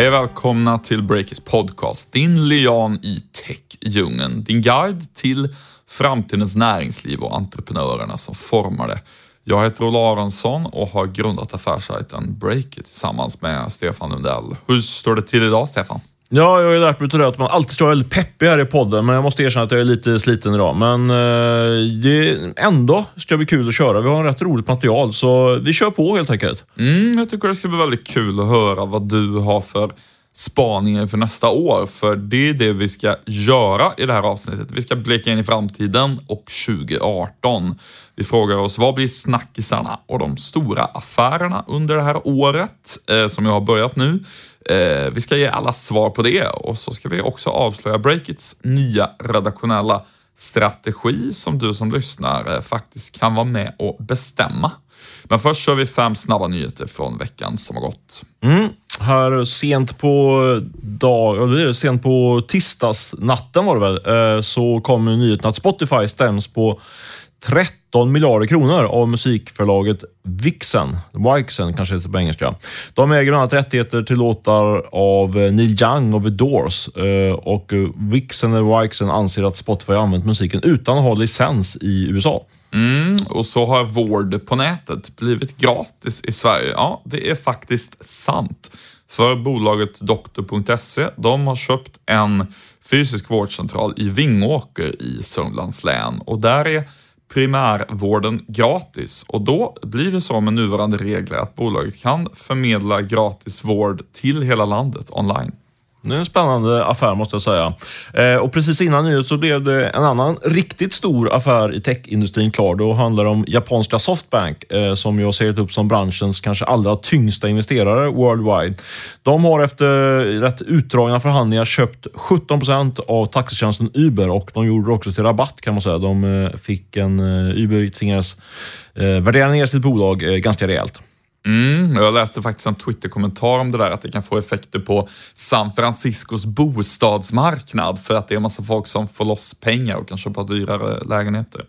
Hej, välkomna till Breakers podcast, din lian i tech-djungeln. Din guide till framtidens näringsliv och entreprenörerna som formar det. Jag heter Olof Aronsson och har grundat affärssajten Breakit tillsammans med Stefan Lundell. Hur står det till idag, Stefan? Ja, jag har ju lärt mig att man alltid ska vara väldigt peppig här i podden, men jag måste erkänna att jag är lite sliten idag. Men det ändå ska bli kul att köra. Vi har en rätt roligt material, så vi kör på helt enkelt. Jag tycker det ska bli väldigt kul att höra vad du har för spaningar för nästa år. För det är det vi ska göra i det här avsnittet. Vi ska blicka in i framtiden och 2018. Vi frågar oss, vad blir snackisarna och de stora affärerna under det här året som jag har börjat nu? Vi ska ge alla svar på det och så ska vi också avslöja Breakits nya redaktionella strategi som du som lyssnar faktiskt kan vara med och bestämma. Men först kör vi 5 snabba nyheter från veckan som har gått. Här sent på tisdagsnatten var det väl, så kom nyheten att Spotify stäms på 13 miljarder kronor av musikförlaget Wixen kanske heter det på engelska. De äger bland annat rättigheter till låtar av Neil Young och The Doors, och Wixen anser att Spotify har använt musiken utan att ha licens i USA. Och så har vård på nätet blivit gratis i Sverige. Ja, det är faktiskt sant. För bolaget Doktor.se, de har köpt en fysisk vårdcentral i Vingåker i Sörmlands län. Och där är primärvården gratis. Och då blir det så med nuvarande regler att bolaget kan förmedla gratis vård till hela landet online. Det är en spännande affär måste jag säga. Och precis innan nyhet så blev det en annan riktigt stor affär i techindustrin klar. Då handlar det om japanska Softbank, som jag ser upp som branschens kanske allra tyngsta investerare worldwide. De har efter rätt utdragna förhandlingar köpt 17% av taxitjänsten Uber, och de gjorde också till rabatt kan man säga. De fick Uber tvingades värdera ner sitt bolag ganska rejält. Jag läste faktiskt en Twitter-kommentar om det där, att det kan få effekter på San Franciscos bostadsmarknad för att det är en massa folk som får loss pengar och kan köpa dyrare lägenheter.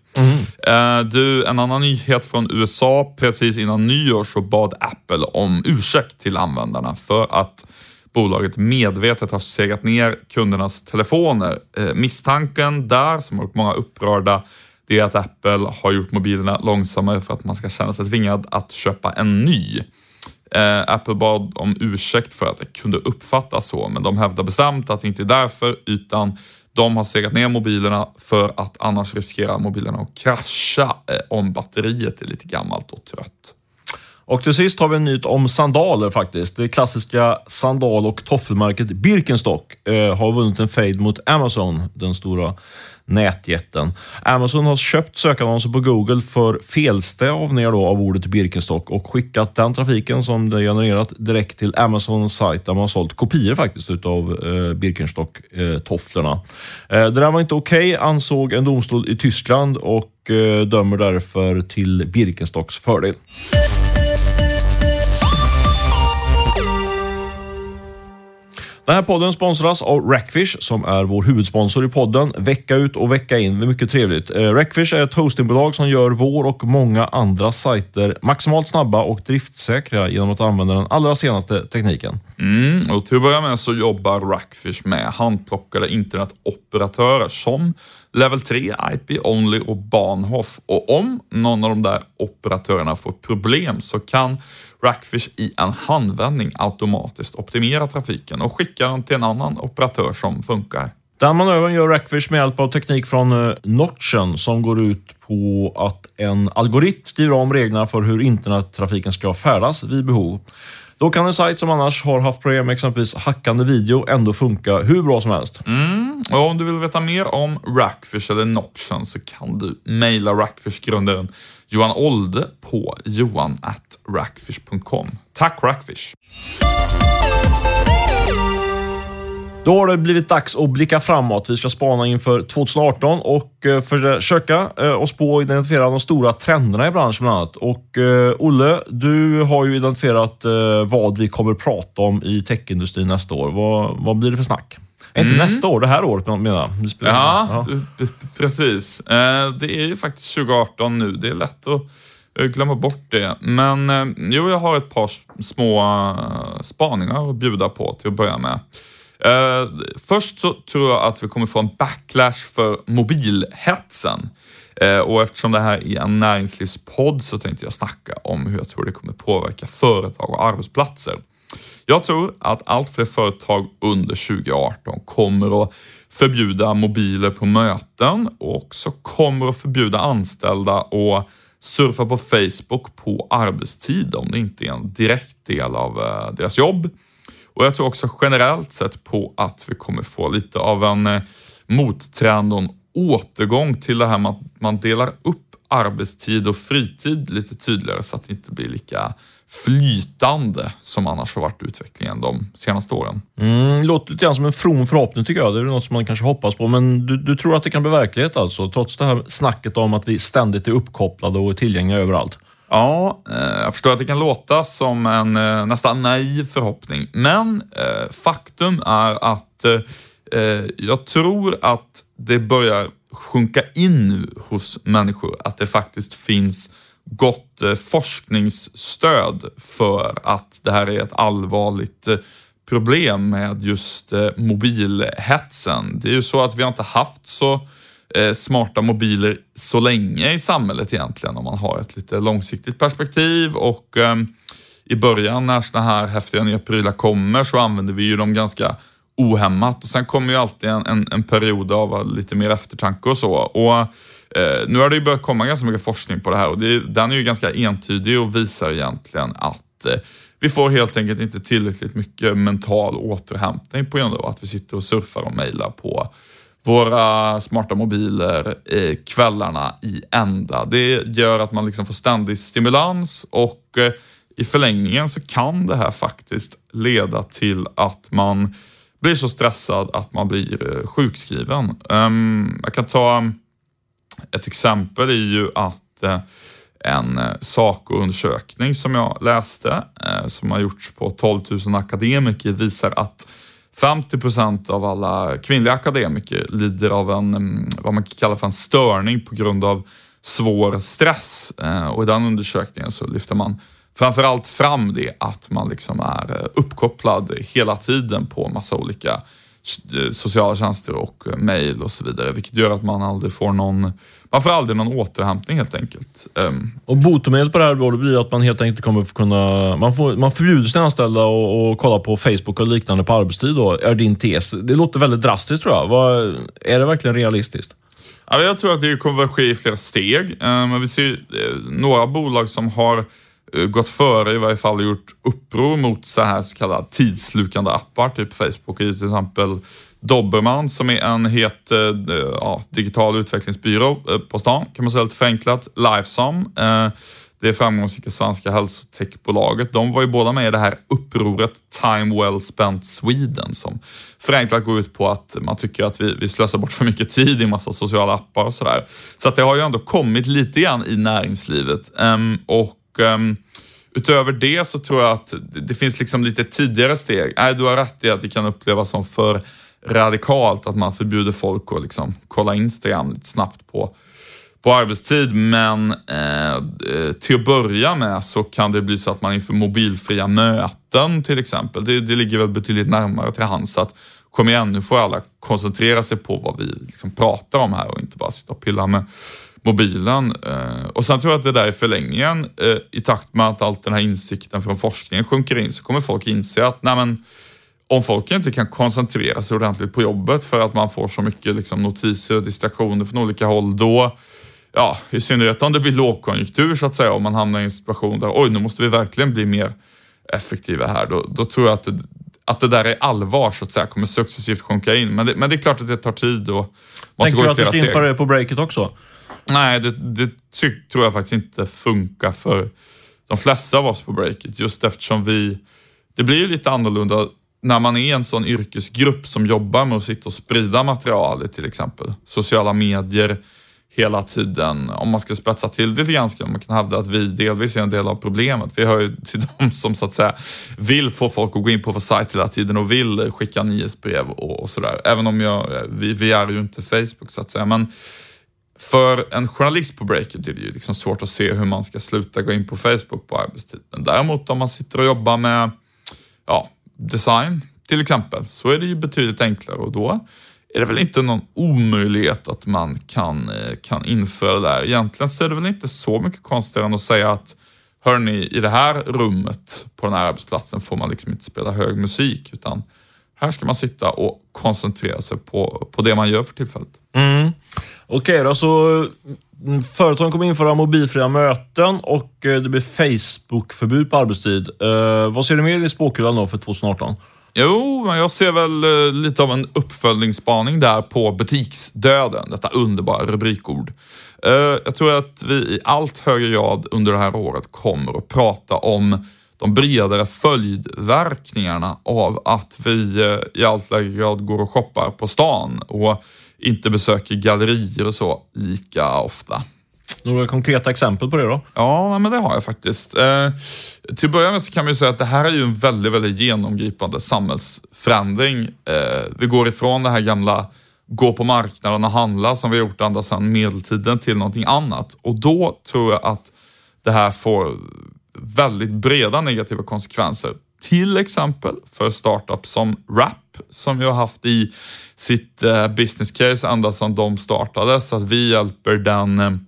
En annan nyhet från USA. Precis innan nyår så bad Apple om ursäkt till användarna för att bolaget medvetet har segat ner kundernas telefoner. Misstanken där, som har gjort många upprörda, det är att Apple har gjort mobilerna långsammare för att man ska känna sig tvingad att köpa en ny. Apple bad om ursäkt för att det kunde uppfattas så, men de hävdar bestämt att det inte är därför, utan de har segat ner mobilerna för att annars riskerar mobilerna att krascha om batteriet är lite gammalt och trött. Och till sist har vi en nyhet om sandaler faktiskt. Det klassiska sandal- och toffelmärket Birkenstock har vunnit en fejd mot Amazon, den stora nätjätten. Amazon har köpt sökannonser på Google för felstavningar då av ordet Birkenstock och skickat den trafiken som det genererat direkt till Amazons sajt där man har sålt kopior faktiskt utav Birkenstock-tofflorna. Det där var inte okej, ansåg en domstol i Tyskland, och dömer därför till Birkenstocks fördel. Den här podden sponsras av Rackfish som är vår huvudsponsor i podden vecka ut och vecka in. Det är mycket trevligt. Rackfish är ett hostingbolag som gör vår och många andra sajter maximalt snabba och driftsäkra genom att använda den allra senaste tekniken. Och till att börja med så jobbar Rackfish med handplockade internetoperatörer som Level 3, IP Only och Bahnhof. Och om någon av de där operatörerna får problem så kan Rackfish i en handvändning automatiskt optimera trafiken och skicka den till en annan operatör som funkar. Den manövern gör Rackfish med hjälp av teknik från Notchen som går ut på att en algoritm skriver om reglerna för hur internettrafiken ska färdas vid behov. Då kan en sajt som annars har haft problem med exempelvis hackande video ändå funka hur bra som helst. Och om du vill veta mer om Rackfish eller Notchen så kan du mejla Rackfish-grundaren Johan Olde på johan@rackfish.com. Tack Rackfish! Då har det blivit dags att blicka framåt. Vi ska spana inför 2018 och försöka och spå och identifiera de stora trenderna i branschen bland annat. Och Olle, du har ju identifierat vad vi kommer prata om i techindustrin nästa år. Vad blir det för snack? Inte nästa år, det här året menar jag. Ja, precis. Det är ju faktiskt 2018 nu. Det är lätt att Jag glömmer bort det. Men jo, jag har ett par små spaningar att bjuda på till att börja med. Först så tror jag att vi kommer få en backlash för mobilhetsen. Och eftersom det här är en näringslivspodd så tänkte jag snacka om hur jag tror det kommer påverka företag och arbetsplatser. Jag tror att allt fler företag under 2018 kommer att förbjuda mobiler på möten och så kommer att förbjuda anställda att surfa på Facebook på arbetstid om det inte är en direkt del av deras jobb. Och jag tror också generellt sett på att vi kommer få lite av en mottrend och en återgång till det här med att man delar upp arbetstid och fritid lite tydligare så att det inte blir lika flytande som annars har varit utvecklingen de senaste åren. Låter lite grann som en from förhoppning tycker jag. Det är något som man kanske hoppas på. Men du tror att det kan bli verklighet alltså? Trots det här snacket om att vi ständigt är uppkopplade och är tillgängliga överallt. Ja, jag förstår att det kan låta som en nästan naiv förhoppning. Men faktum är att jag tror att det börjar sjunka in nu hos människor att det faktiskt finns gott forskningsstöd för att det här är ett allvarligt problem med just mobilhetsen. Det är ju så att vi har inte haft så smarta mobiler så länge i samhället egentligen om man har ett lite långsiktigt perspektiv och i början när såna här häftiga nya prylar kommer så använder vi ju dem ganska ohämmat och sen kommer ju alltid en period av lite mer eftertanke och så och nu har det ju börjat komma ganska mycket forskning på det här och den är ju ganska entydig och visar egentligen att vi får helt enkelt inte tillräckligt mycket mental återhämtning på grund av att vi sitter och surfar och mejlar på våra smarta mobiler kvällarna i ända. Det gör att man liksom får ständig stimulans och i förlängningen så kan det här faktiskt leda till att man blir så stressad att man blir sjukskriven. Jag kan ta ett exempel är ju att en SACO-undersökning som jag läste som har gjorts på 12 000 akademiker visar att 50% av alla kvinnliga akademiker lider av en, vad man kan kalla för en störning på grund av svår stress. Och i den undersökningen så lyfter man framförallt fram det att man liksom är uppkopplad hela tiden på massa olika sociala tjänster och mejl och så vidare, vilket gör att man aldrig får någon återhämtning helt enkelt. Och botemedlet på det här då, det blir att man helt enkelt kommer att kunna man förbjuder sina anställda och kolla på Facebook och liknande på arbetstid då, är din tes. Det låter väldigt drastiskt tror jag. Är det verkligen realistiskt? Ja, jag tror att det kommer att ske i flera steg. Vi ser några bolag som har gått före i varje fall och gjort uppror mot så här så kallade tidslukande appar, typ Facebook är till exempel Dobermann som är en het digital utvecklingsbyrå på stan, kan man säga lite förenklat. Lifesum, det är framgångsrika svenska hälsotechbolaget. De var ju båda med i det här upproret Time Well Spent Sweden som förenklat går ut på att man tycker att vi slösar bort för mycket tid i massa sociala appar och sådär. Så att det har ju ändå kommit lite grann i näringslivet och utöver det så tror jag att det finns liksom lite tidigare steg. Nej, du har rätt i att det kan upplevas som för radikalt att man förbjuder folk att liksom kolla Instagram lite snabbt på arbetstid. Men till att börja med så kan det bli så att man inför mobilfria möten till exempel. Det ligger väl betydligt närmare till hands att kom igen, nu får alla koncentrera sig på vad vi liksom pratar om här och inte bara sitta och pilla med mobilen. Och sen tror jag att det där i förlängningen i takt med att allt den här insikten från forskningen sjunker in så kommer folk inse att nej men, om folk inte kan koncentrera sig ordentligt på jobbet för att man får så mycket liksom, notiser och distraktioner från olika håll då, ja, i synnerhet om det blir lågkonjunktur så att säga, om man hamnar i en situation där oj, nu måste vi verkligen bli mer effektiva här, då tror jag att det där är allvar så att säga kommer successivt sjunka in. Men det är klart att det tar tid och man ska gå i flera steg. Tänker du att du ska införa det på Breakit också? Nej, det tror jag faktiskt inte funkar för de flesta av oss på Breakit. Just eftersom det blir ju lite annorlunda när man är en sån yrkesgrupp som jobbar med att sitta och sprida material, till exempel sociala medier hela tiden. Om man ska spetsa till det lite grann så man kan hävda att vi delvis är en del av problemet. Vi hör ju till de som så att säga vill få folk att gå in på vår sajt hela tiden och vill skicka nyhetsbrev och sådär. Även om vi är ju inte Facebook så att säga, men För en journalist på Breakit är det ju liksom svårt att se hur man ska sluta gå in på Facebook på arbetstiden. Däremot om man sitter och jobbar med design till exempel, så är det ju betydligt enklare, och då är det väl inte någon omöjlighet att man kan införa det där. Egentligen så är det väl inte så mycket konstigare än att säga att hörni, i det här rummet på den här arbetsplatsen får man liksom inte spela hög musik, utan här ska man sitta och koncentrera sig på det man gör för tillfället. Mm. Okej då, så företagen kommer införa mobilfria möten och det blir Facebook-förbud på arbetstid. Vad ser du mer i spåkulan då för 2018? Jo, men jag ser väl lite av en uppföljningsspaning där på butiksdöden, detta underbara rubrikord. Jag tror att vi i allt högre grad under det här året kommer att prata om de bredare följdverkningarna av att vi i allt lägre grad går och shoppar på stan och inte besöker gallerier och så lika ofta. Några konkreta exempel på det då? Ja, men det har jag faktiskt. Till början med så kan man ju säga att det här är ju en väldigt, väldigt genomgripande samhällsförändring. Vi går ifrån det här gamla gå på marknaden och handla som vi har gjort ända sedan medeltiden till någonting annat. Och då tror jag att det här får väldigt breda negativa konsekvenser. Till exempel för startup som Wrap, som ju har haft i sitt business case ända sedan de startade. Så att vi hjälper den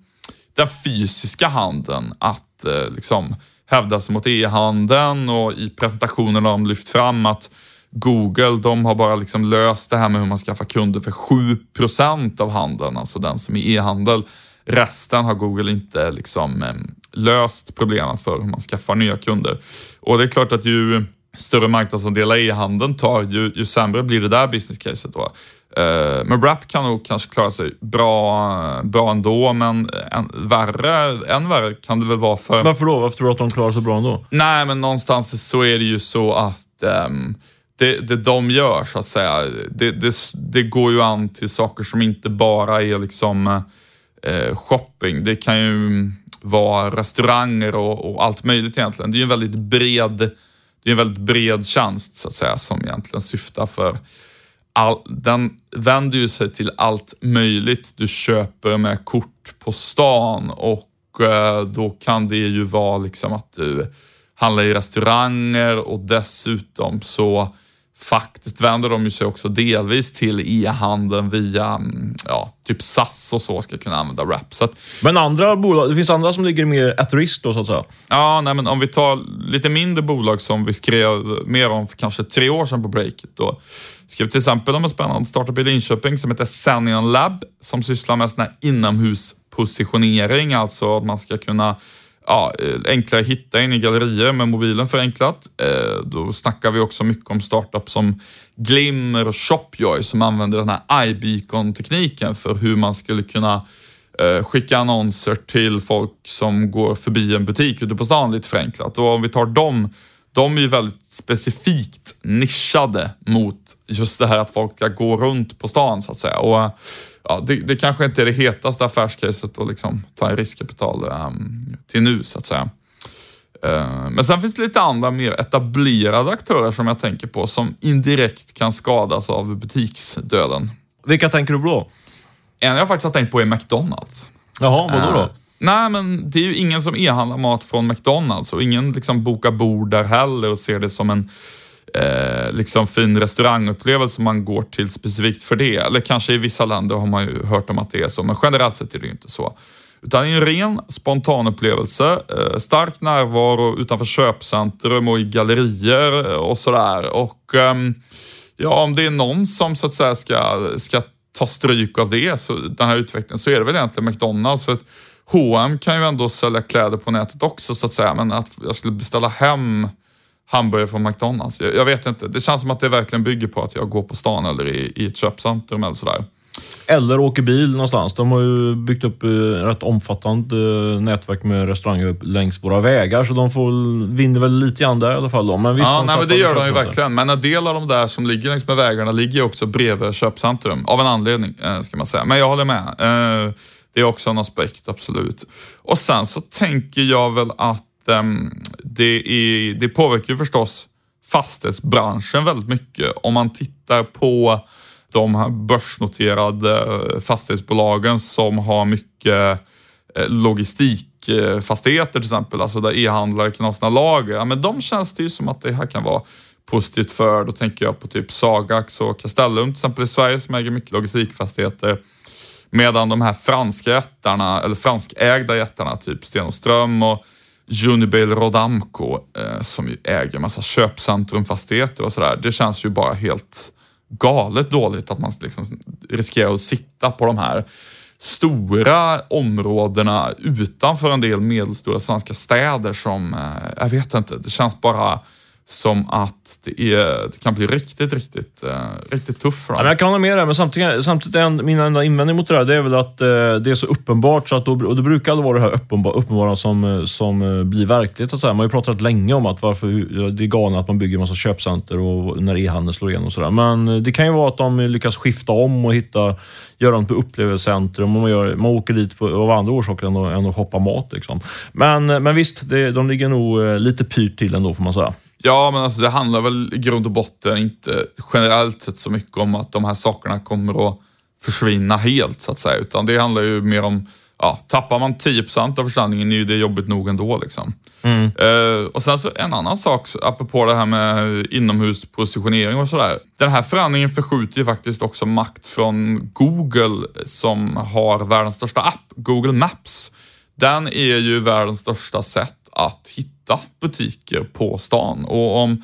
fysiska handeln att liksom hävda sig mot e-handeln. Och i presentationen har de lyft fram att Google, de har bara liksom löst det här med hur man skaffar kunder för 7% av handeln. Alltså den som är e-handel. Resten har Google inte liksom löst problemen för hur man skaffar nya kunder. Och det är klart att ju större marknadsandelar e-handeln tar, ju sämre blir det där business caset då. Men Wrap kan nog kanske klara sig bra ändå, men än värre kan det väl vara för... Varför då? Varför tror du att de klarar sig bra ändå? Nej, men någonstans så är det ju så att det de gör så att säga, det går ju an till saker som inte bara är liksom shopping. Det kan ju vara restauranger och allt möjligt egentligen. Det är ju en väldigt bred tjänst så att säga, som egentligen syftar för den vänder ju sig till allt möjligt. Du köper med kort på stan och då kan det ju vara liksom att du handlar i restauranger, och dessutom så faktiskt vänder de ju sig också delvis till e-handeln via typ SAS och så ska kunna använda Wrap. Så att, men andra bolag, det finns andra som ligger mer at risk då så att säga. Ja, nej, men om vi tar lite mindre bolag som vi skrev mer om för kanske 3 år sedan på Breakit, då skrev till exempel om en spännande startup i Linköping som heter Senion Lab, som sysslar med sån här inomhuspositionering, alltså att man ska kunna enklare hitta in i gallerier med mobilen förenklat. Då snackar vi också mycket om startup som Glimmer och Shopjoy som använder den här iBeacon-tekniken för hur man skulle kunna skicka annonser till folk som går förbi en butik ute på stan lite förenklat. Och om vi tar dem, de är ju väldigt specifikt nischade mot just det här att folk ska gå runt på stan så att säga. Och det kanske inte är det hetaste affärscaset att liksom ta en riskkapital till nu så att säga. Men sen finns det lite andra mer etablerade aktörer som jag tänker på som indirekt kan skadas av butiksdöden. Vilka tänker du då? En jag faktiskt har tänkt på är McDonald's. Jaha, vadå då? Nej, men det är ju ingen som e-handlar mat från McDonald's, och ingen liksom bokar bord där heller och ser det som en liksom fin restaurangupplevelse man går till specifikt för det. Eller kanske i vissa länder har man ju hört om att det är så, men generellt sett är det ju inte så. Utan en ren spontan upplevelse, stark närvaro utanför köpcentrum och i gallerier och sådär. Och om det är någon som så att säga ska ta stryk av det, så den här utvecklingen, så är det väl egentligen McDonald's. För att H&M kan ju ändå sälja kläder på nätet också så att säga, men att jag skulle beställa hem hamburgare från McDonald's, jag vet inte, det känns som att det verkligen bygger på att jag går på stan eller i ett köpcentrum eller sådär. Eller åker bil någonstans. De har ju byggt upp rätt omfattande nätverk med restauranger längs våra vägar, så de vinner väl lite grann där i alla fall då. Men visst, men det gör de ju verkligen. Men en del av de där som ligger längs med vägarna ligger också bredvid köpcentrum, av en anledning ska man säga. Men jag håller med. Det är också en aspekt, absolut. Och sen så tänker jag väl att det påverkar ju förstås fastighetsbranschen väldigt mycket. Om man tittar på de börsnoterade fastighetsbolagen som har mycket logistikfastigheter till exempel, alltså där e-handlare kan ha sina lager, ja, men de känns det ju som att det här kan vara positivt för. Då tänker jag på typ Sagax och Castellum till exempel i Sverige som äger mycket logistikfastigheter, medan de här franska jättarna eller franskägda jättarna typ Sten och Ström och Junibail Rodamco som ju äger massa köpcentrumfastigheter och sådär. Det känns ju bara helt galet dåligt att man liksom riskerar att sitta på de här stora områdena utanför en del medelstora svenska städer som, jag vet inte, det känns bara som att det kan bli riktigt tufft för dem. Ja, jag kan hålla med det, men samtidigt min enda invändning mot det här, det är väl att det är så uppenbart så att, och det brukar aldrig vara det här uppenbara som blir verkligt så att säga. Man har ju pratat länge om att varför det är galna att man bygger en massa köpcenter och när e-handeln slår igenom och sådär. Men det kan ju vara att de lyckas skifta om och göra dem på upplevelsecentrum och man åker dit av andra orsaker än att shoppa mat liksom. Men visst, de ligger nog lite pyrt till ändå får man säga. Ja, men alltså det handlar väl i grund och botten inte generellt sett så mycket om att de här sakerna kommer att försvinna helt så att säga, utan det handlar ju mer om, ja, tappar man 10% av försäljningen är ju det jobbigt nog ändå liksom. Och sen så en annan sak apropå det här med inomhuspositionering och sådär, den här förändringen förskjuter ju faktiskt också makt från Google som har världens största app, Google Maps. Den är ju världens största sätt att hitta butiker på stan. Och om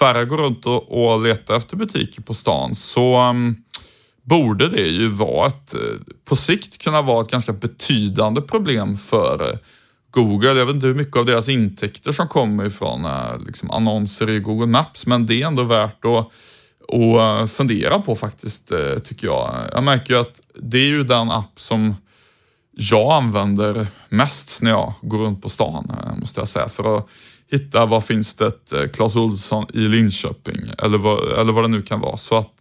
färre går runt och letar efter butiker på stan så borde det ju vara på sikt kunna vara ett ganska betydande problem för Google. Jag vet inte hur mycket av deras intäkter som kommer ifrån liksom annonser i Google Maps, men det är ändå värt att fundera på faktiskt, tycker jag. Jag märker ju att det är ju den app som jag använder mest när jag går runt på stan, måste jag säga, för att hitta vad finns det ett Clas Ohlson i Linköping eller vad det nu kan vara. Så att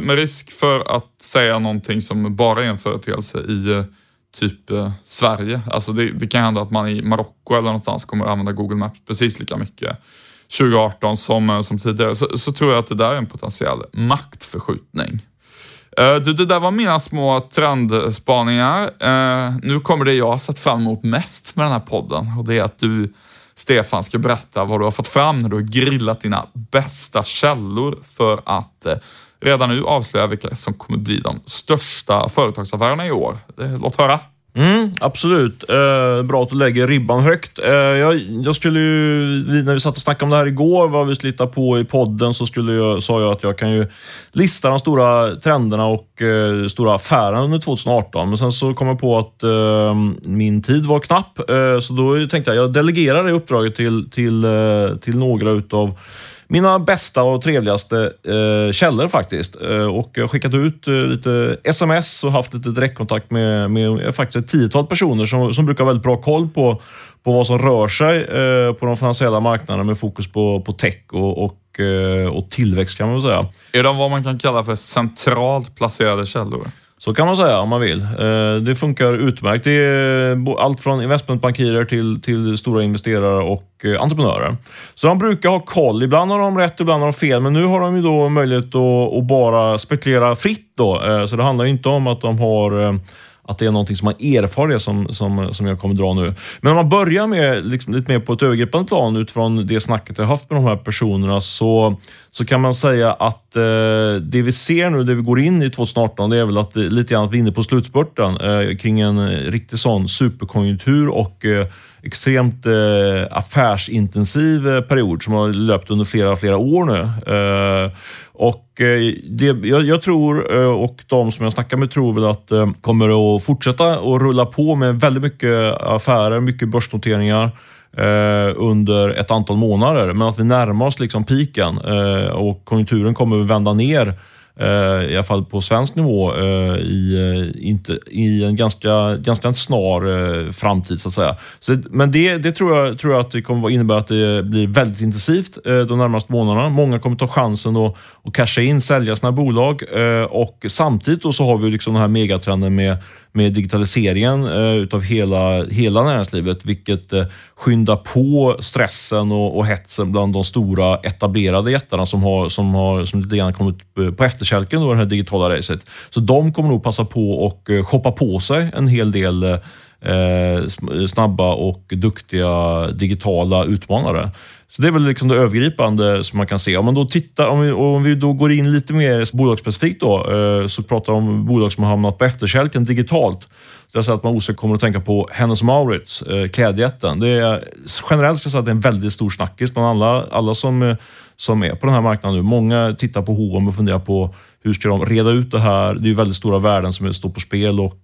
med risk för att säga någonting som bara är en företeelse i typ Sverige, alltså det kan hända att man i Marocko eller någonstans kommer att använda Google Maps precis lika mycket 2018 som tidigare, så tror jag att det där är en potentiell maktförskjutning. Du, det där var mina små trendspaningar. Nu kommer det jag satt fram emot mest med den här podden. Och det är att du, Stefan, ska berätta vad du har fått fram när du har grillat dina bästa källor för att redan nu avslöja vilka som kommer bli de största företagsaffärerna i år. Låt höra. Absolut. Bra att du lägger ribban högt. Jag skulle ju, när vi satt och snackade om det här igår, vad vi slittar på i podden, så sa jag att jag kan ju lista de stora trenderna och stora affärerna under 2018. Men sen så kom jag på att min tid var knapp. Så då tänkte jag delegerar det uppdraget till några utav mina bästa och trevligaste källor faktiskt. Och jag har skickat ut lite sms och haft lite direktkontakt med faktiskt ett tiotal personer som brukar ha väldigt bra koll på vad som rör sig på de finansiella marknaderna med fokus på tech och tillväxt kan man säga. Är de vad man kan kalla för centralt placerade källor? Så kan man säga om man vill. Det funkar utmärkt. Det är allt från investmentbankirer till stora investerare och entreprenörer. Så de brukar ha koll. Ibland har de rätt, ibland har de fel. Men nu har de ju då möjlighet att bara spekulera fritt då. Så det handlar inte om att de har... att det är någonting som man erfar det som jag kommer dra nu. Men om man börjar med liksom, lite mer på ett övergripande plan utifrån det snacket jag haft med de här personerna, så kan man säga att det vi ser nu, det vi går in i 2018, det är väl att lite grann att vi är inne på slutspurten kring en riktig sån superkonjunktur och extremt affärsintensiv period som har löpt under flera år nu. Jag tror, och de som jag snackar med tror väl att kommer att fortsätta att rulla på med väldigt mycket affärer, mycket börsnoteringar under ett antal månader. Men att vi närmar oss liksom piken och konjunkturen kommer att vända ner i alla fall på svensk nivå i en ganska snar framtid så att säga. Så, men det tror jag att det kommer innebära att det blir väldigt intensivt de närmaste månaderna. Många kommer ta chansen då och casha in, sälja sina bolag och samtidigt då så har vi liksom den här megatrenden med digitaliseringen utav hela näringslivet, vilket skyndar på stressen och hetsen bland de stora etablerade jättarna som lite grann kommit på efterkälken då, det här digitala racet. Så de kommer nog passa på och shoppa på sig en hel del snabba och duktiga digitala utmanare. Så det är väl liksom det övergripande som man kan se. Om man då tittar, om vi då går in lite mer bolagsspecifikt då, så pratar vi om bolag som har hamnat på efterkälken digitalt. Så jag säger att man osökt kommer att tänka på Hennes & Mauritz, klädjätten. Det är generellt ska jag säga att det är en väldigt stor snackis bland alla som är på den här marknaden nu. Många tittar på H&M och funderar på hur ska de reda ut det här? Det är ju väldigt stora värden som står på spel och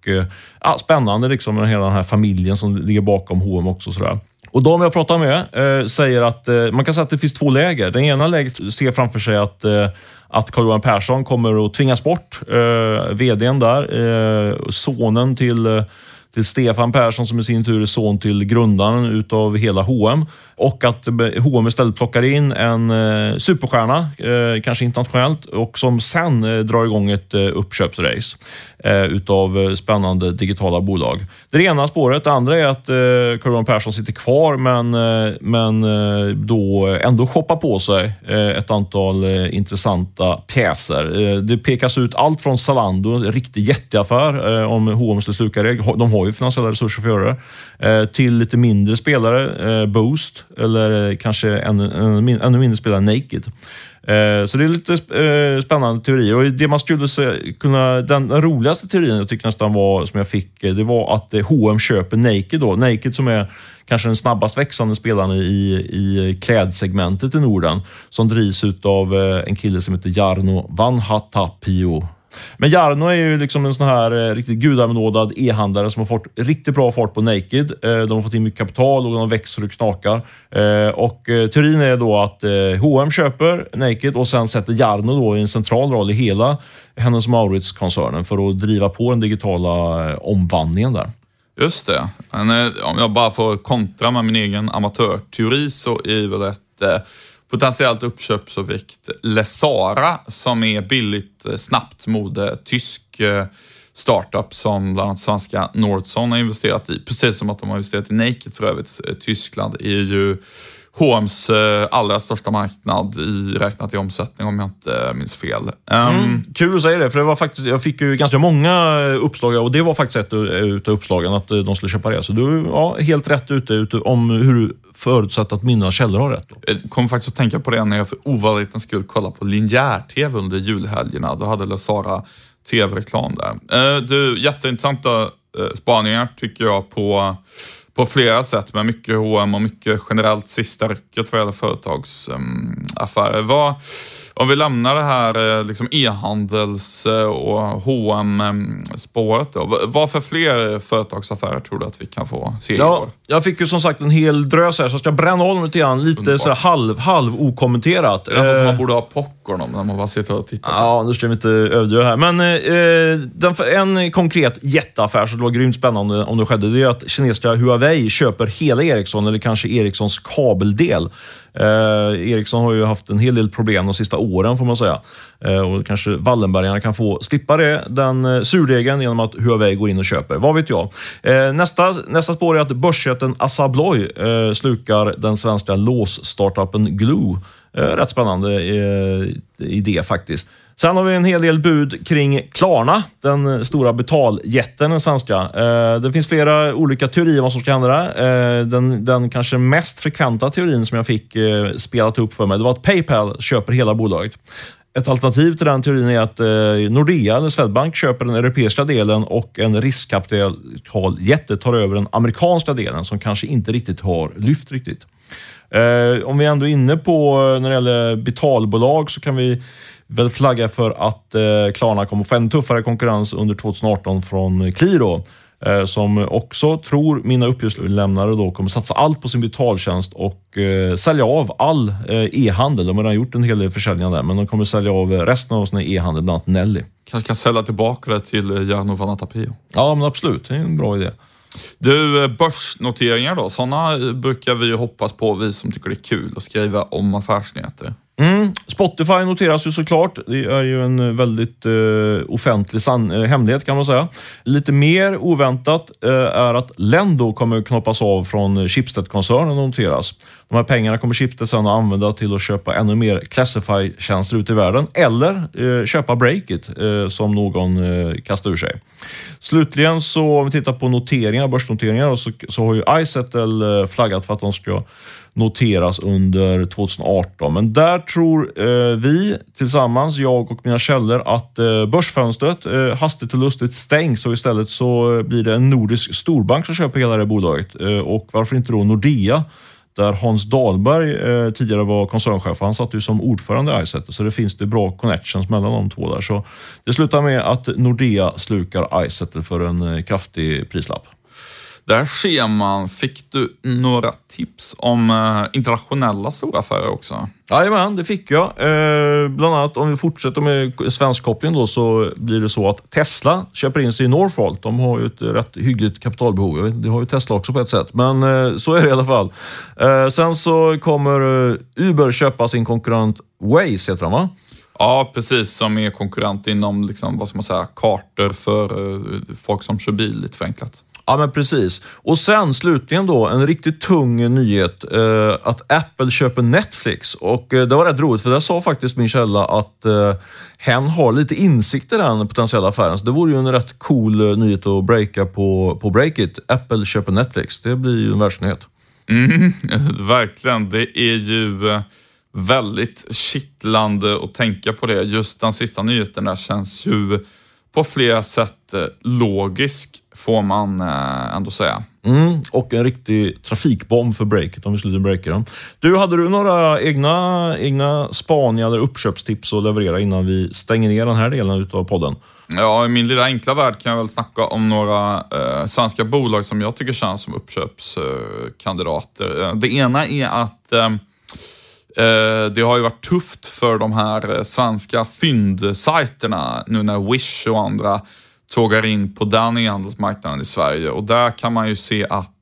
spännande liksom med hela den här familjen som ligger bakom H&M också sådär. Och de jag pratar med säger att man kan säga att det finns två läger. Den ena läget ser framför sig att Karl-Johan Persson kommer att tvingas bort. VDn där, sonen till Stefan Persson som i sin tur är son till grundaren utav hela H&M. Och att H&M istället plockar in en superstjärna, kanske internationellt, och som sen drar igång ett uppköpsrace utav spännande digitala bolag. Det ena spåret, det andra är att Karl-Johan Persson sitter kvar men då ändå shoppar på sig ett antal intressanta pjäser. Det pekas ut allt från Zalando, en riktig jätteaffär om H&M skulle sluka det. De har ju finansiella resurser för att göra det. Till lite mindre spelare, Boozt, eller kanske ännu mindre spelare Naked. Så det är lite spännande teorier. Och det man skulle kunna, den roligaste teorin jag tycker nästan var, som jag fick, det var att H&M köper Naked då. Naked som är kanske den snabbast växande spelaren i klädsegmentet i Norden, som drivs av en kille som heter Jarno Vanhatapio. Men Jarno är ju liksom en sån här riktigt gudabenådad e-handlare som har fått riktigt bra fart på Naked. De har fått in mycket kapital och de växer och knakar. Och teorin är då att H&M köper Naked och sen sätter Jarno då i en central roll i hela Hennes & Mauritz-koncernen för att driva på den digitala omvandlingen där. Just det. Men om jag bara får kontra med min egen amatörteori så är väl ett potentiellt uppköpsobjekt Lesara, som är billigt, snabbt mode, tysk startup som bland annat svenska Nordson har investerat i. Precis som att de har investerat i Naked för övrigt. Tyskland är ju H&M's allra största marknad räknat i omsättning om jag inte minns fel. Kul att säga det, för det var faktiskt, jag fick ju ganska många uppslag och det var faktiskt ett utav uppslagen att de skulle köpa det. Så du helt rätt ute om hur förutsatt att mina källor har rätt. Då. Jag kommer faktiskt att tänka på det när jag för ovanlighetens skull kollade på linjär-tv under julhelgerna. Då hade Lesara tv-reklam där. Du, jätteintressanta spaningar tycker jag på flera sätt, med mycket H&M och mycket generellt sista rycket vad gäller företagsaffärer. Om vi lämnar det här liksom e-handels och H&M-spåret då, vad för fler företagsaffärer tror du att vi kan få se i år? Jag fick ju som sagt en hel drös här, så ska jag bränna honom lite grann, lite så halv okommenterat. Det är nästan som man borde ha popcorn om när man bara sitter och tittar. Ja, nu ska vi inte överdriva här. Men en konkret jätteaffär som var grymt spännande om det skedde, det är att kinesiska Huawei köper hela Ericsson, eller kanske Ericssons kabeldel. Ericsson har ju haft en hel del problem de sista åren får man säga, och kanske Wallenbergarna kan få slippa det, den surregeln, genom att Huawei går in och köper, vad vet jag. Nästa spår är att börsjätten Assa Abloy slukar den svenska lås-startupen Glue. Rätt spännande idé faktiskt. Sen har vi en hel del bud kring Klarna, den stora betaljätten, den svenska. Det finns flera olika teorier vad som ska hända där. Den kanske mest frekventa teorin som jag fick spelat upp för mig, det var att PayPal köper hela bolaget. Ett alternativ till den teorin är att Nordea eller Softbank köper den europeiska delen och en riskkapitaljätte tar över den amerikanska delen som kanske inte riktigt har lyft riktigt. Om vi ändå är inne på när det gäller betalbolag så kan vi väl flagga för att Klarna kommer få en tuffare konkurrens under 2018 från Qliro. som också tror mina uppgiftslämnare då kommer satsa allt på sin betaltjänst och sälja av all e-handel. De har redan gjort en hel del försäljningar där, men de kommer sälja av resten av sin e-handel, bland annat Nelly. Kanske kan sälja tillbaka det till Jarno Vanhatapio. Ja, men absolut. Det är en bra idé. Du, börsnoteringar då, sådana brukar vi hoppas på, vi som tycker det är kul att skriva om affärsnyheter. Spotify noteras ju såklart. Det är ju en väldigt offentlig hemlighet kan man säga. Lite mer oväntat är att Lendo kommer knoppas av från Schibsted-koncernen och noteras. De här pengarna kommer Schibsted sedan att använda till att köpa ännu mer Classify-tjänster ute i världen. Eller köpa Breakit som någon kastar ur sig. Slutligen så om vi tittar på noteringar, börsnoteringar, så har ju iZettle flaggat för att de ska noteras under 2018. Men där tror vi tillsammans, jag och mina källor, att börsfönstret hastigt och lustigt stängs och istället så blir det en nordisk storbank som köper hela det bolaget. Och varför inte då Nordea, där Hans Dahlberg tidigare var koncernchef. Han satt ju som ordförande i iZettle, så det finns det bra connections mellan de två där. Så det slutar med att Nordea slukar iZettle för en kraftig prislapp. Där ser man, fick du några tips om internationella stora affärer också? Jajamän, det fick jag. Bland annat om vi fortsätter med svensk kopplingen då, så blir det så att Tesla köper in sig i Norfolk. De har ju ett rätt hyggligt kapitalbehov. Det har ju Tesla också på ett sätt, men så är det i alla fall. Sen så kommer Uber köpa sin konkurrent Waze, heter han va? Ja, precis, som är konkurrent inom liksom, vad ska man säga, kartor för folk som kör bil, lite förenklat. Ja, men precis. Och sen slutligen då en riktigt tung nyhet att Apple köper Netflix. Och det var rätt roligt, för där sa faktiskt min källa att hen har lite insikt i den potentiella affären. Så det vore ju en rätt cool nyhet att breaka på Breakit. Apple köper Netflix, det blir ju en världsnyhet. Mm, verkligen, det är ju väldigt kittlande att tänka på det. Just den sista nyheten där känns ju på flera sätt logisk, får man ändå säga. Och en riktig trafikbomb för Breakit, om vi slutar breaka den. Du, hade du några egna spaningar eller uppköpstips att leverera innan vi stänger ner den här delen av podden? Ja, i min lilla enkla värld kan jag väl snacka om några svenska bolag som jag tycker känns som uppköpskandidater. Det ena är att det har ju varit tufft för de här svenska fyndsajterna nu när Wish och andra tågar in på den e-handelsmarknaden i Sverige. Och där kan man ju se att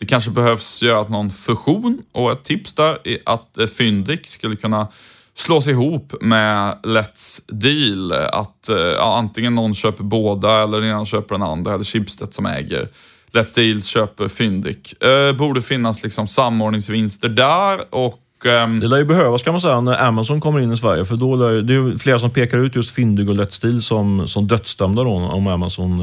det kanske behövs göras någon fusion. Och ett tips där är att Fyndik skulle kunna slås ihop med Let's Deal. Att antingen någon köper båda eller den ena köper den andra. Eller Schibsted som äger Let's Deal köper Fyndik. Borde finnas liksom samordningsvinster där och det lär ju behövas kan man säga när Amazon kommer in i Sverige, för då det är ju flera som pekar ut just Fyndig och Let's Deal som dödsdömda då, om Amazon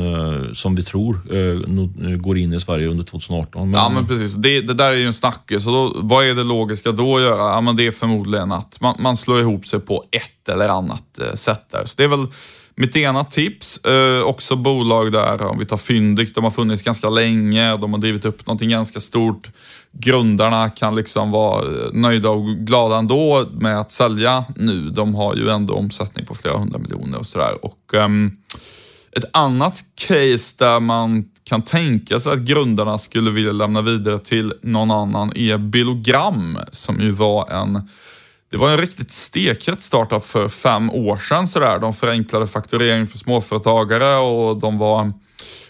som vi tror går in i Sverige under 2018. Men ja, men precis, det där är ju en snackis. Så då, vad är det logiska då att göra? Ja, men det är förmodligen att man slår ihop sig på ett eller annat sätt där. Så det är väl mitt ena tips. Också bolag där, om vi tar Fyndik, de har funnits ganska länge, de har drivit upp någonting ganska stort. Grundarna kan liksom vara nöjda och glada ändå med att sälja nu. De har ju ändå omsättning på flera 100 miljoner och sådär. Och ett annat case där man kan tänka sig att grundarna skulle vilja lämna vidare till någon annan är Billogram, som ju var det var en riktigt stekhet startup för 5 år sedan. Sådär. De förenklade fakturering för småföretagare och de var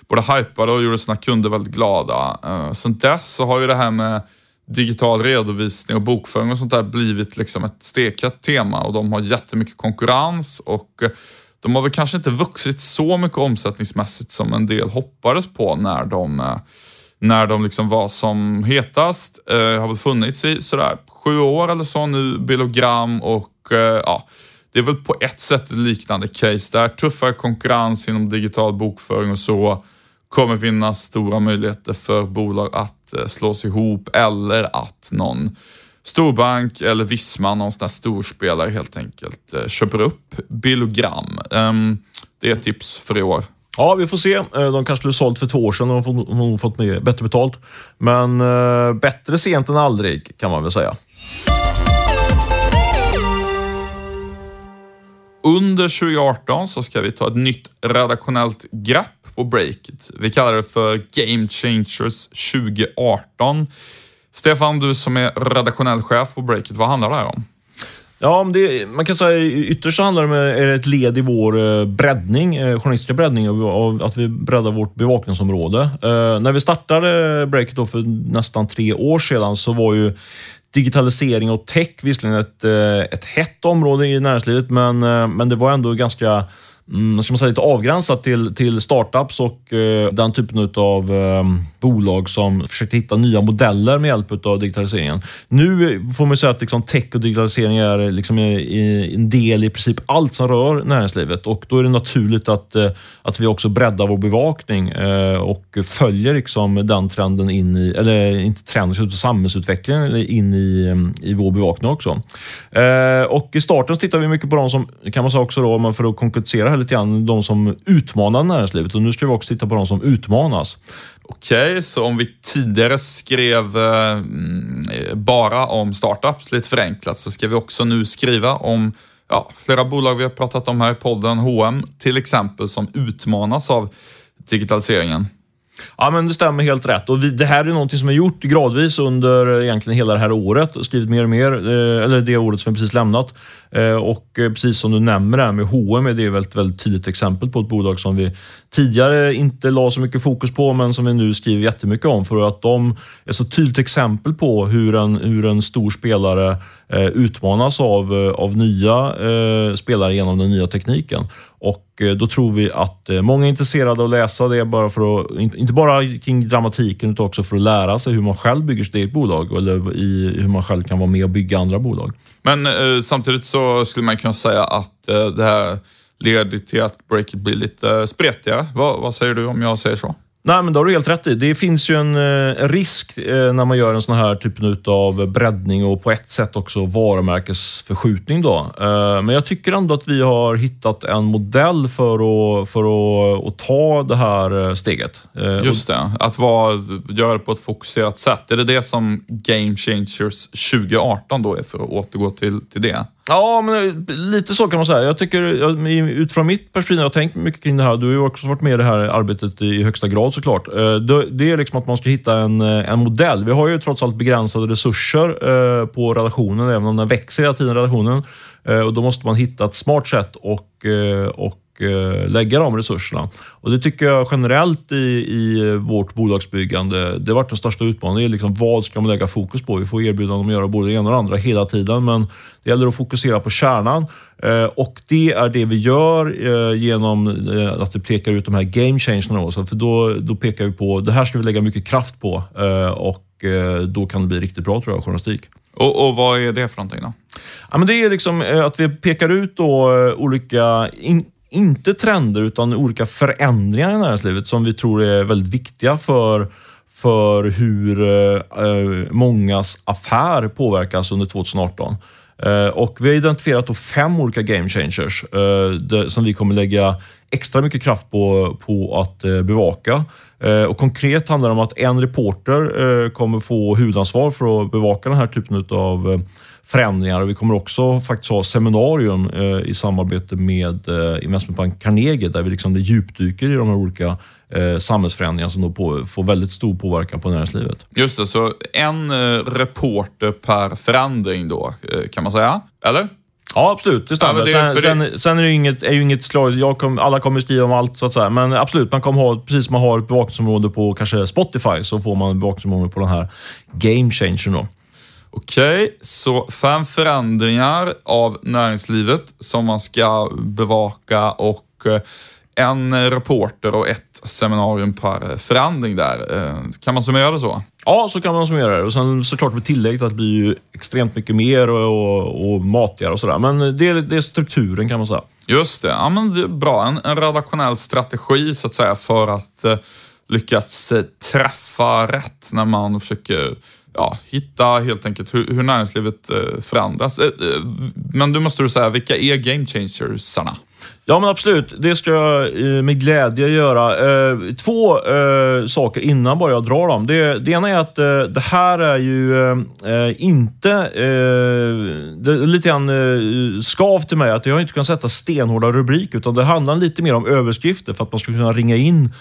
både hypade och gjorde sina kunder väldigt glada. Sen dess så har ju det här med digital redovisning och bokföring och sånt där blivit liksom ett stekhet tema. Och de har jättemycket konkurrens och de har väl kanske inte vuxit så mycket omsättningsmässigt som en del hoppades på när de liksom var som hetast. Har väl funnits i sådär 7 år eller så nu, Billogram, och ja, det är väl på ett sätt ett liknande case där. Tuffare konkurrens inom digital bokföring och så kommer finnas stora möjligheter för bolag att slås ihop, eller att någon storbank eller Visma, någon sån där storspelare helt enkelt, köper upp Billogram. Det är tips för i år. Ja, vi får se. De kanske blev sålt för 2 år sedan och de har fått mer, bättre betalt. Men bättre sent än aldrig, kan man väl säga. Under 2018 så ska vi ta ett nytt redaktionellt grepp och Breakit. Vi kallar det för Game Changers 2018. Stefan, du som är redaktionell chef på Breakit, vad handlar det här om? Ja, man kan säga ytterst handlar det om ett led i vår breddning, journalistiska breddning, av att vi breddar vårt bevakningsområde. När vi startade Breakit då för nästan 3 år sedan, så var ju digitalisering och tech visserligen ett hett område i näringslivet, men det var ändå ganska, ska man säga, lite avgränsat till startups och den typen av bolag som försökte hitta nya modeller med hjälp av digitaliseringen. Nu får man säga att liksom tech och digitalisering är liksom en del i princip allt som rör näringslivet, och då är det naturligt att vi också breddar vår bevakning och följer liksom den trenden in i, eller inte trenden utan samhällsutvecklingen in i vår bevakning också. Och i starten tittar vi mycket på de som, kan man säga också då, men för att konkretisera här lite grann, de som utmanar näringslivet, och nu ska vi också titta på de som utmanas. Okej, så om vi tidigare skrev bara om startups lite förenklat, så ska vi också nu skriva om flera bolag vi har pratat om här i podden, H&M till exempel, som utmanas av digitaliseringen. Ja, men det stämmer helt rätt, och det här är någonting som har gjort gradvis under egentligen hela det här året, skrivit mer och mer, eller det året som vi precis lämnat, och precis som du nämner det här med H&M, det är ett väldigt tydligt exempel på ett bolag som vi tidigare inte la så mycket fokus på, men som vi nu skriver jättemycket om, för att de är så tydligt exempel på hur en stor spelare utmanas av nya spelare genom den nya tekniken. Och då tror vi att många är intresserade av att läsa det, bara för att, inte bara kring dramatiken, utan också för att lära sig hur man själv bygger sitt eget bolag, eller hur man själv kan vara med och bygga andra bolag. Men samtidigt så skulle man kunna säga att det här leder till att Breakit blir lite spretigare. Vad säger du om jag säger så? Nej, men det har du helt rätt i. Det finns ju en risk när man gör en sån här typen av breddning och på ett sätt också varumärkesförskjutning då. Men jag tycker ändå att vi har hittat en modell för att ta det här steget. Just det, att göra det på ett fokuserat sätt. Är det som Game Changers 2018 då är, för att återgå till det? Ja, men lite så kan man säga. Jag tycker, utifrån mitt perspektiv, jag har tänkt mycket kring det här. Du har ju också varit med i det här arbetet i högsta grad såklart. Det är liksom att man ska hitta en modell. Vi har ju trots allt begränsade resurser på relationen, även om den växer hela tiden, relationen. Och då måste man hitta ett smart sätt och lägga de resurserna. Och det tycker jag generellt i vårt bolagsbyggande, det har varit den största utmaningen, liksom vad ska man lägga fokus på? Vi får erbjudanden att göra både det ena och det andra hela tiden, men det gäller att fokusera på kärnan, och det är det vi gör genom att vi pekar ut de här game changerna, för då pekar vi på, det här ska vi lägga mycket kraft på, och då kan det bli riktigt bra, tror jag, journalistik. Och vad är det för någonting då? Ja, men det är liksom att vi pekar ut då olika inte trender, utan olika förändringar i näringslivet som vi tror är väldigt viktiga för hur mångas affär påverkas under 2018. Och vi har identifierat då 5 olika game changers som vi kommer lägga extra mycket kraft på att bevaka. Och konkret handlar det om att en reporter kommer få huvudansvar för att bevaka den här typen av förändringar, och vi kommer också faktiskt ha seminarium i samarbete med investmentbank Carnegie, där vi liksom djupdyker i de här olika samhällsförändringar som då får väldigt stor påverkan på näringslivet. Just det, så en reporter per förändring då, kan man säga, eller? Ja, absolut, det stämmer. Sen är det ju inget slag, alla kommer skriva om allt så att säga, men absolut, man kommer ha, precis som man har ett bevakningsområde på kanske Spotify, så får man bevakningsområde på den här game changern då. Okej, så 5 förändringar av näringslivet som man ska bevaka, och en reporter och ett seminarium per förändring där. Kan man summera det så? Ja, så kan man summera det. Och sen såklart med tillägget att det blir ju extremt mycket mer och matigare och sådär. Men det är strukturen, kan man säga. Just det, ja, men det är bra. En redaktionell strategi så att säga, för att lyckas träffa rätt när man försöker hitta helt enkelt hur näringslivet förändras. Men du måste säga, vilka är game changersarna? Ja, men absolut. Det ska jag med glädje göra. Två saker innan bara jag drar dem. Det ena är att det här är ju inte... Det är lite grann skav till mig att jag inte kan sätta stenhårda rubrik, utan det handlar lite mer om överskrifter för att man ska kunna ringa in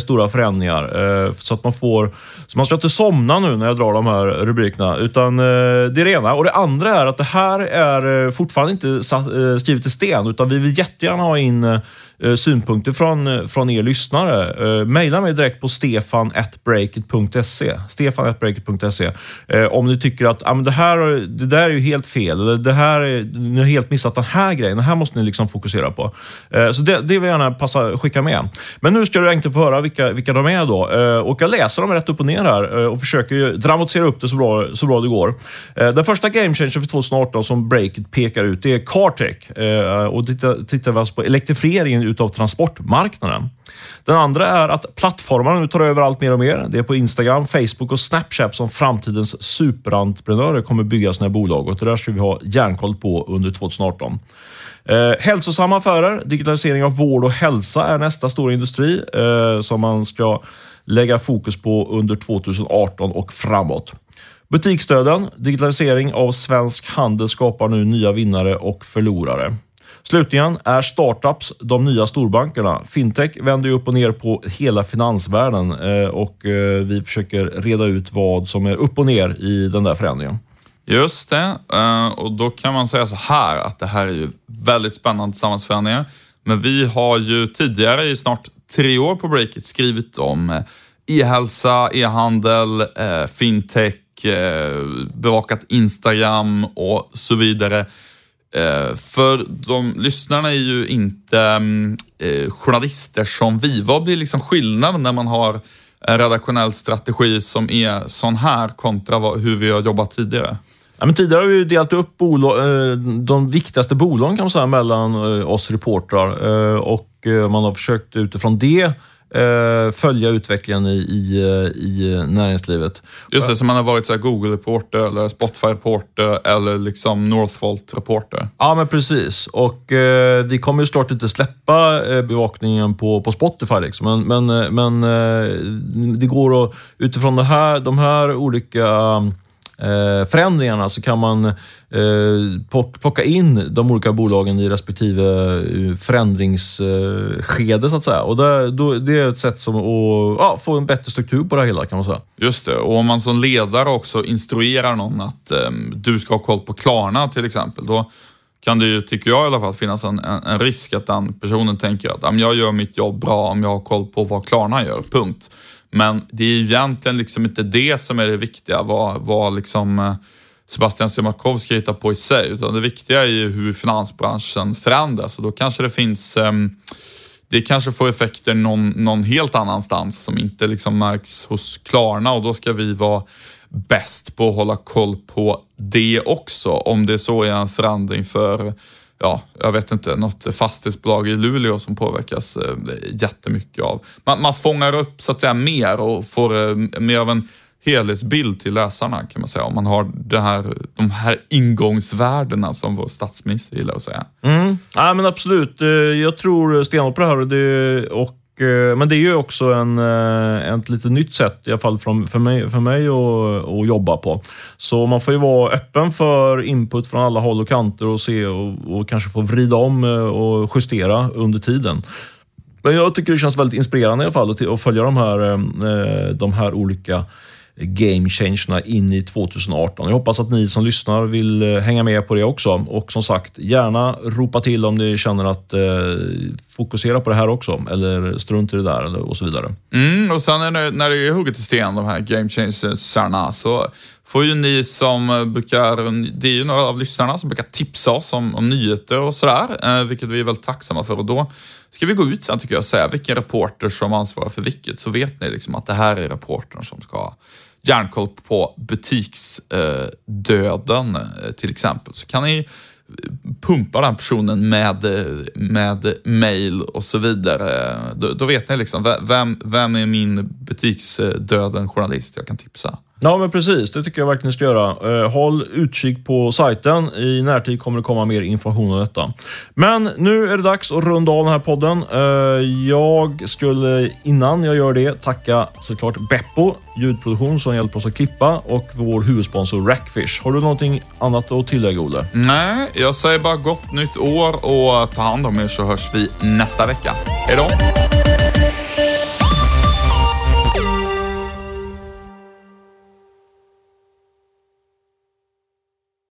stora förändringar. Så att man får... Så man ska inte somna nu när jag drar de här rubrikerna, utan det är det ena. Och det andra är att det här är fortfarande inte skrivet i sten, utan vi vill jättegärna ha in synpunkter från er lyssnare. Maila mig direkt på stefan@breakit.se. stefan@breakit.se. Om ni tycker att det där är ju helt fel, ni har helt missat den här grejen, det här måste ni liksom fokusera på. Så det vill jag gärna skicka med. Men nu ska du egentligen få höra vilka de är då. Och jag läser dem rätt upp och ner här och försöker dramatisera upp det så bra det går. Den första game changer för 2018 som Breakit pekar ut, det är CarTech. Och tittar vi alltså på elektrifieringen utav transportmarknaden. Den andra är att plattformarna nu tar över allt mer och mer. Det är på Instagram, Facebook och Snapchat som framtidens superentreprenörer kommer bygga sina bolag, och det där ska vi ha järnkoll på under 2018. Hälsosamma affärer, digitalisering av vård och hälsa är nästa stora industri som man ska lägga fokus på under 2018 och framåt. Butiksstöden, digitalisering av svensk handel skapar nu nya vinnare och förlorare. Slutligen är startups de nya storbankerna. Fintech vänder upp och ner på hela finansvärlden, och vi försöker reda ut vad som är upp och ner i den där förändringen. Just det, och då kan man säga så här att det här är ju väldigt spännande samhällsförändringar. Men vi har ju tidigare i snart 3 år på Breakit skrivit om e-hälsa, e-handel, fintech, bevakat Instagram och så vidare. För de lyssnarna är ju inte journalister som vi. Vad blir liksom skillnaden när man har en redaktionell strategi som är sån här kontra hur vi har jobbat tidigare? Ja, men tidigare har vi ju delat upp de viktigaste bolagen kan man säga, mellan oss reportrar, och man har försökt utifrån det följa utvecklingen i näringslivet. Just det, som man har varit så här Google-reporter eller Spotify-reporter eller liksom Northvolt-reporter. Ja, men precis. Och vi kommer ju snart inte släppa bevakningen på Spotify liksom. Men det går att utifrån de här olika förändringarna så kan man plocka in de olika bolagen i respektive förändringsskede så att säga. Och det är ett sätt som att få en bättre struktur på det hela kan man säga. Just det, och om man som ledare också instruerar någon att du ska ha koll på Klarna till exempel, då kan det ju, tycker jag i alla fall, finnas en risk att den personen tänker att jag gör mitt jobb bra om jag har koll på vad Klarna gör, punkt. Men det är ju egentligen liksom inte det som är det viktiga, vad liksom Sebastian Siemiatkowski hittar på i sig, utan det viktiga är ju hur finansbranschen förändras, och då kanske det finns, det kanske får effekter någon helt annanstans som inte liksom märks hos Klarna, och då ska vi vara bäst på att hålla koll på det också, om det så är en förändring för jag vet inte, något fastighetsbolag i Luleå som påverkas jättemycket av. Man fångar upp så att säga mer och får mer av en helhetsbild till läsarna kan man säga. Om man har de här ingångsvärdena som vår statsminister gillar att säga. Mm. Ja, men absolut. Jag tror stenhårt på det här, men det är ju också ett lite nytt sätt i alla fall för mig att jobba på. Så man får ju vara öppen för input från alla håll och kanter och se och kanske få vrida om och justera under tiden. Men jag tycker det känns väldigt inspirerande i alla fall att följa de här olika game changerna in i 2018. Jag hoppas att ni som lyssnar vill hänga med på det också. Och som sagt, gärna ropa till om ni känner att fokusera på det här också. Eller strunt i det där och så vidare. Och sen när det är hugget i sten, de här game changerna, så får ju ni som brukar, det är ju några av lyssnarna som brukar tipsa oss om nyheter och sådär, vilket vi är väldigt tacksamma för. Och då ska vi gå ut sen tycker jag och säga vilken reporter som ansvarar för vilket, så vet ni liksom att det här är reportern som ska ha järnkoll på butiksdöden till exempel. Så kan ni pumpa den personen med mail och så vidare. Då vet ni liksom vem är min butiksdöden journalist jag kan tipsa. Ja, men precis. Det tycker jag verkligen ska göra. Håll utkik på sajten. I närtid kommer det komma mer information om detta. Men nu är det dags att runda av den här podden. Jag skulle, innan jag gör det, tacka såklart Beppo ljudproduktion som hjälper oss att klippa och vår huvudsponsor Rackfish. Har du någonting annat att tillägga, Olle? Nej, jag säger bara gott nytt år och ta hand om er, så hörs vi nästa vecka. Hej då!